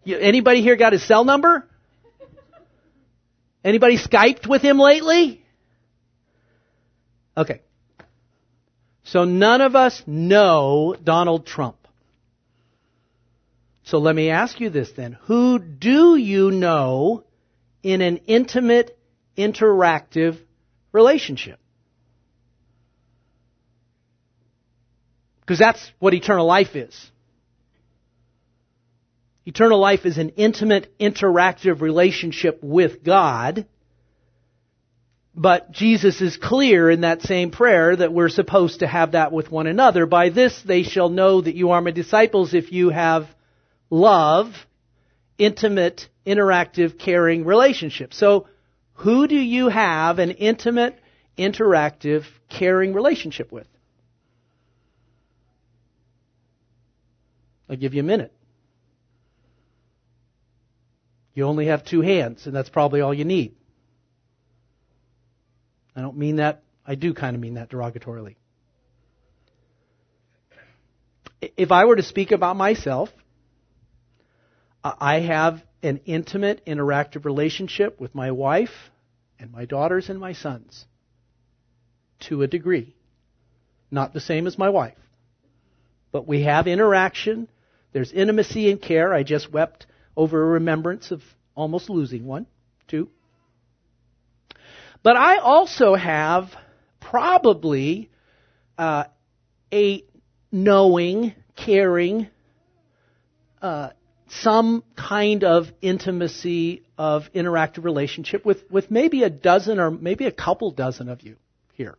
Anybody here got his cell number? Anybody Skyped with him lately? Okay. So none of us know Donald Trump. So let me ask you this then. Who do you know in an intimate, interactive relationship? Because that's what eternal life is. Eternal life is an intimate, interactive relationship with God. But Jesus is clear in that same prayer that we're supposed to have that with one another. By this they shall know that you are my disciples if you have love, intimate, interactive, caring relationship. So who do you have an intimate, interactive, caring relationship with? I'll give you a minute. You only have two hands, and that's probably all you need. I don't mean that. I do kind of mean that derogatorily. If I were to speak about myself, I have an intimate, interactive relationship with my wife and my daughters and my sons to a degree. Not the same as my wife. But we have interaction. There's intimacy and care. I just wept over a remembrance of almost losing one, two. But I also have probably uh, a knowing, caring, uh some kind of intimacy of interactive relationship with, with maybe a dozen or maybe a couple dozen of you here.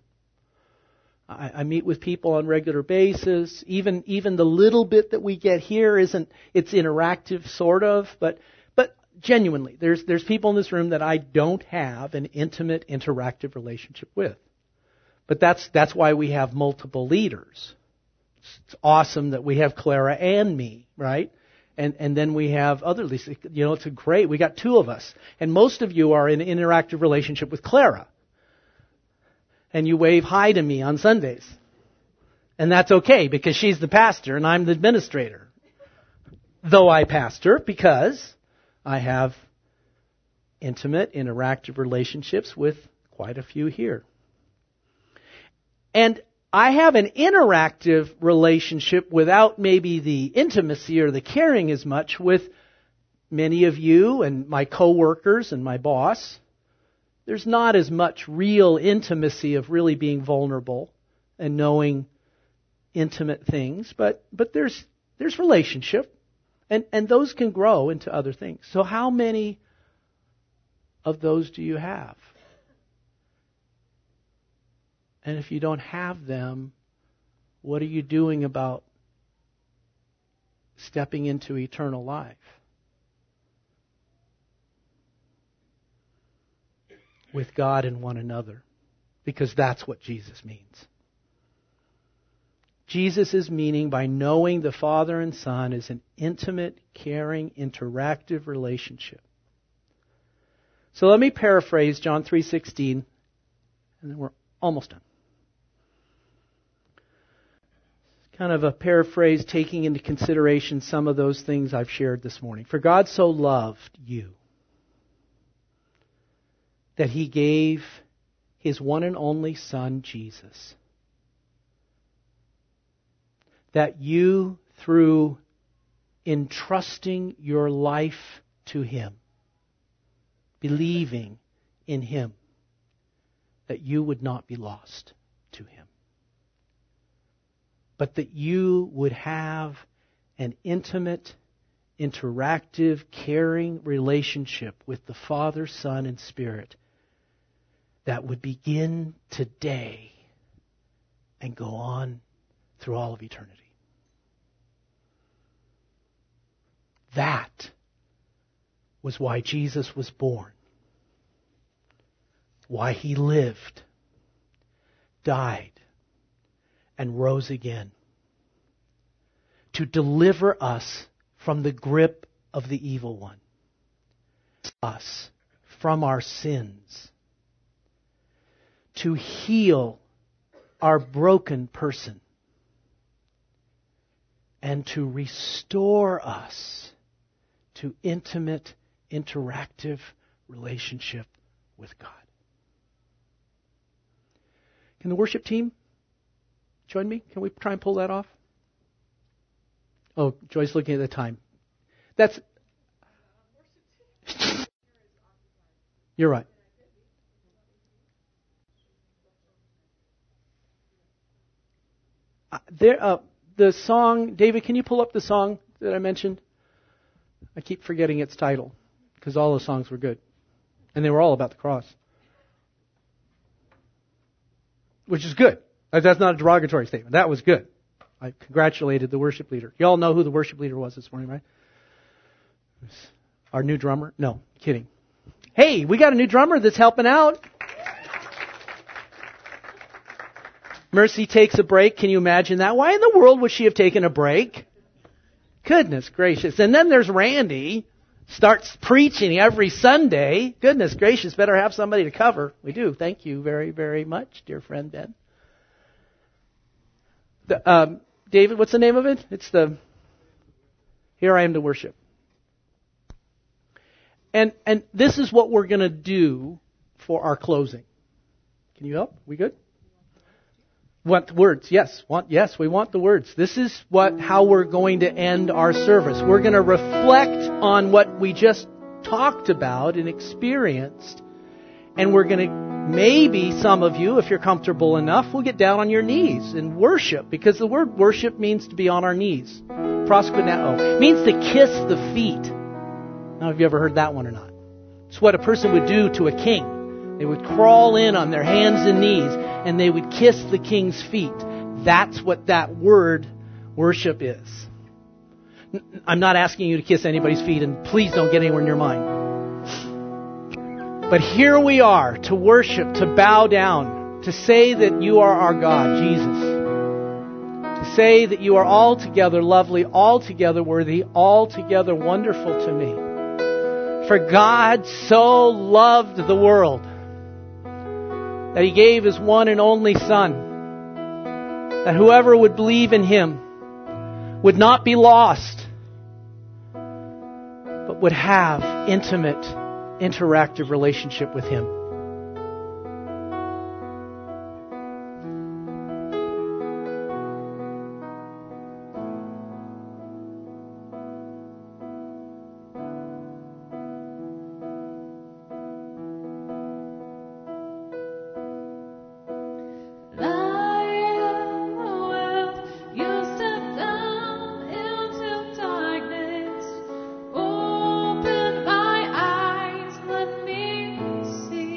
I, I meet with people on a regular basis. Even, even the little bit that we get here isn't, it's interactive sort of, but, but genuinely, there's, there's people in this room that I don't have an intimate interactive relationship with. But that's, that's why we have multiple leaders. It's, it's awesome that we have Clara and me, right? And, and then we have other, you know, it's a great, we got two of us. And most of you are in an interactive relationship with Clara. And you wave hi to me on Sundays. And that's okay because she's the pastor and I'm the administrator. Though I pastor because I have intimate, interactive relationships with quite a few here. And I have an interactive relationship without maybe the intimacy or the caring as much with many of you and my coworkers and my boss. There's not as much real intimacy of really being vulnerable and knowing intimate things, but, but there's, there's relationship and, and those can grow into other things. So how many of those do you have? And if you don't have them, what are you doing about stepping into eternal life? With God and one another. Because that's what Jesus means. Jesus' meaning by knowing the Father and Son is an intimate, caring, interactive relationship. So let me paraphrase John three sixteen, and then we're almost done. Kind of a paraphrase taking into consideration some of those things I've shared this morning. For God so loved you that he gave his one and only Son, Jesus, that you, through entrusting your life to him, believing in him, that you would not be lost to him, but that you would have an intimate, interactive, caring relationship with the Father, Son, and Spirit that would begin today and go on through all of eternity. That was why Jesus was born, why he lived, died, and rose again, to deliver us from the grip of the evil one, us from our sins, to heal our broken person, and to restore us to intimate, interactive relationship with God. Can the worship team join me? Can we try and pull that off? Oh, Joy's looking at the time. That's... You're right. Uh, there, uh, the song, David, can you pull up the song that I mentioned? I keep forgetting its title because all the songs were good. And they were all about the cross. Which is good. That's not a derogatory statement. That was good. I congratulated the worship leader. You all know who the worship leader was this morning, right? Our new drummer? No, kidding. Hey, we got a new drummer that's helping out. Mercy takes a break. Can you imagine that? Why in the world would she have taken a break? Goodness gracious. And then there's Randy. Starts preaching every Sunday. Goodness gracious, better have somebody to cover. We do. Thank you very, very much, dear friend Ben. The, um, David, what's the name of it? It's the Here I Am to Worship. And and this is what we're going to do for our closing. Can you help? We good? Want the words? Yes. Want yes. We want the words. This is what how we're going to end our service. We're going to reflect on what we just talked about and experienced, and we're going to. Maybe some of you, if you're comfortable enough, will get down on your knees and worship, because the word worship means to be on our knees. Proskuneo means to kiss the feet. I don't know if you ever heard that one or not. It's what a person would do to a king. They would crawl in on their hands and knees and they would kiss the king's feet. That's what that word worship is. I'm not asking you to kiss anybody's feet, and please don't get anywhere near mine. But here we are to worship, to bow down, to say that you are our God, Jesus. To say that you are altogether lovely, altogether worthy, altogether wonderful to me. For God so loved the world that he gave his one and only Son, that whoever would believe in him would not be lost, but would have intimate interactive relationship with him. See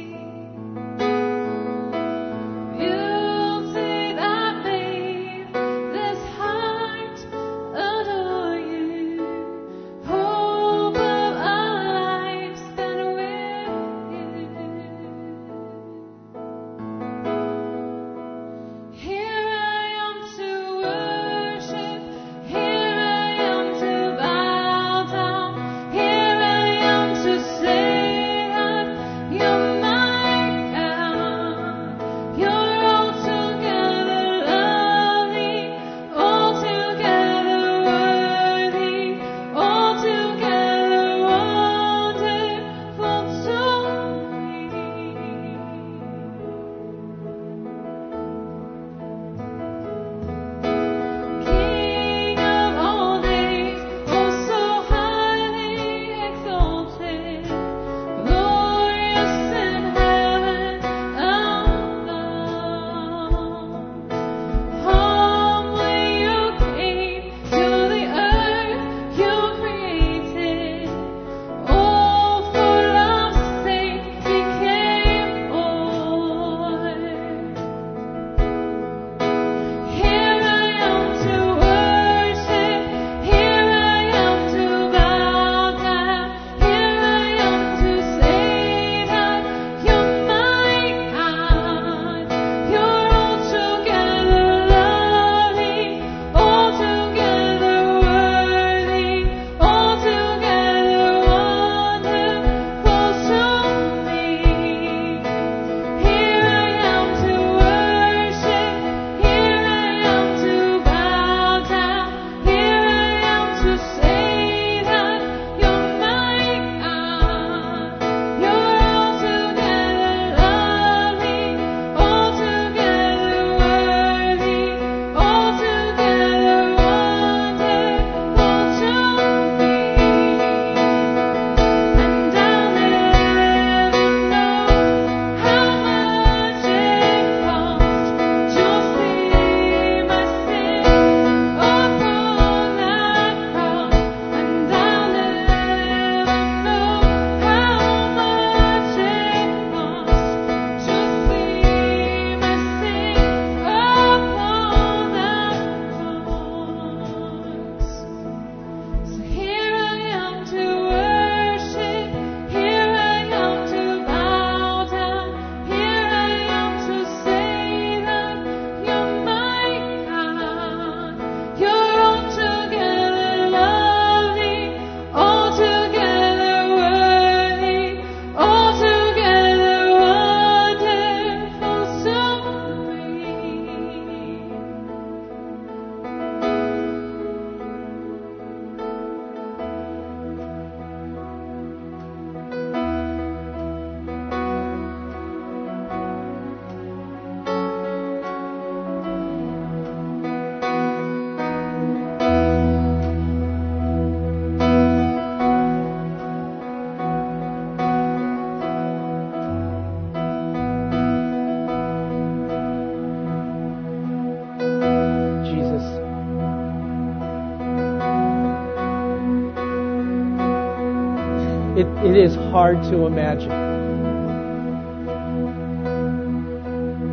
it, it is hard to imagine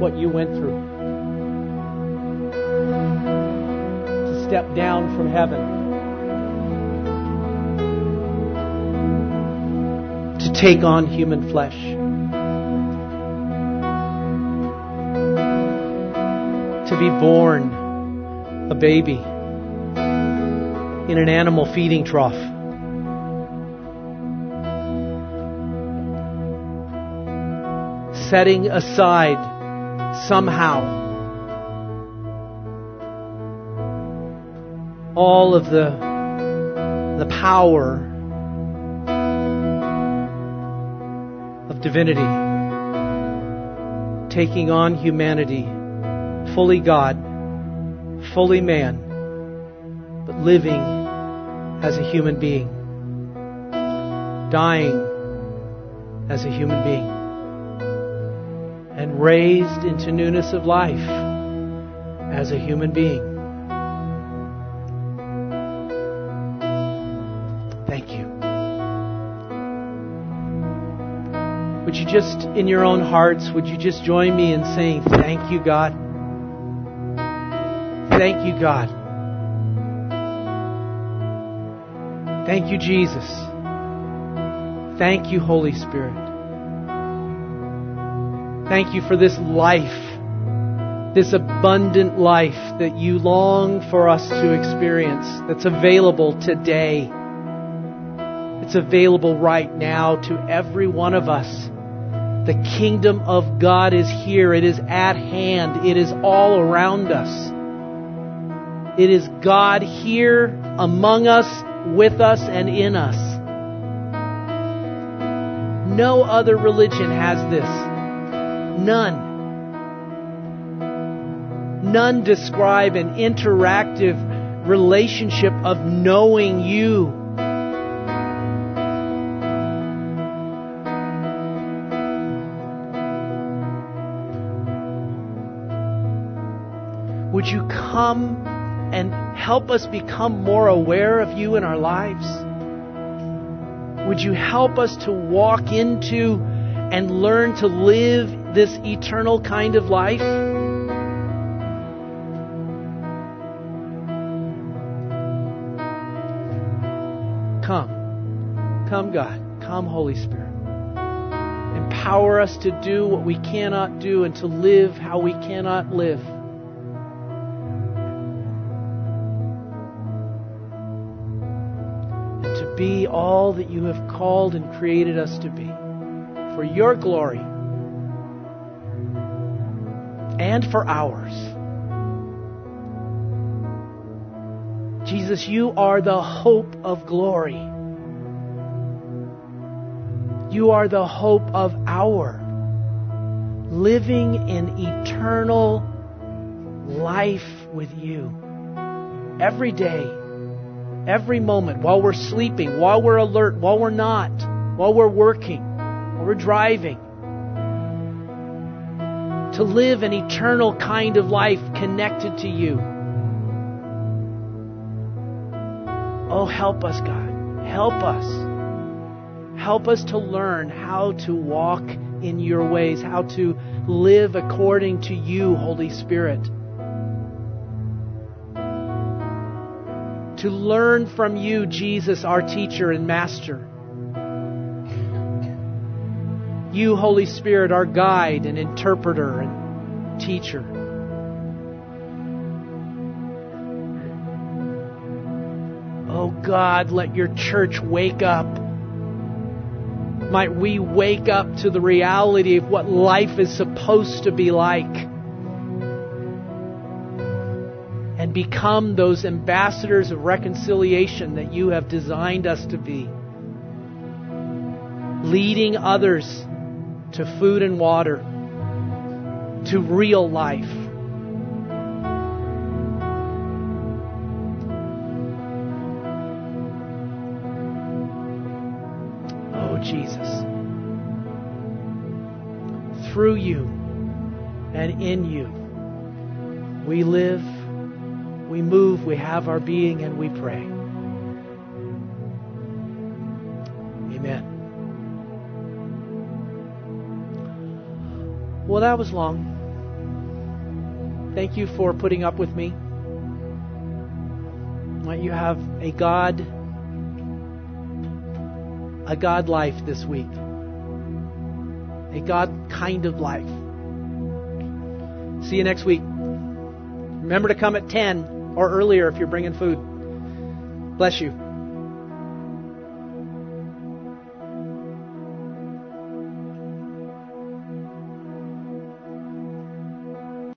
what you went through. To step down from heaven. To take on human flesh. To be born a baby in an animal feeding trough. Setting aside somehow all of the the power of divinity, taking on humanity, fully God, fully man, but living as a human being, dying as a human being, and raised into newness of life as a human being. Thank you. Would you just, in your own hearts, would you just join me in saying, thank you, God. Thank you, God. Thank you, Jesus. Thank you, Holy Spirit. Thank you for this life, this abundant life that you long for us to experience, that's available today. It's available right now to every one of us. The kingdom of God is here. It is at hand. It is all around us. It is God here among us, with us and in us. No other religion has this. None. None describe an interactive relationship of knowing you. Would you come and help us become more aware of you in our lives? Would you help us to walk into and learn to live this eternal kind of life? Come. Come, God. Come, Holy Spirit. Empower us to do what we cannot do and to live how we cannot live. Be all that you have called and created us to be, for your glory and for ours. Jesus, you are the hope of glory. You are the hope of our living in eternal life with you every day. Every moment, while we're sleeping, while we're alert, while we're not, while we're working, while we're driving. To live an eternal kind of life connected to you. Oh, help us, God. Help us. Help us to learn how to walk in your ways, how to live according to you, Holy Spirit. To learn from you, Jesus, our teacher and master. You, Holy Spirit, our guide and interpreter and teacher. Oh God, let your church wake up. Might we wake up to the reality of what life is supposed to be like. And become those ambassadors of reconciliation that you have designed us to be. Leading others to food and water, to real life. Oh, Jesus. Through you and in you, we live. We move, we have our being, and we pray. Amen. Well, that was long. Thank you for putting up with me. You have a God, a God life this week. A God kind of life. See you next week. Remember to come at ten or earlier if you're bringing food. Bless you.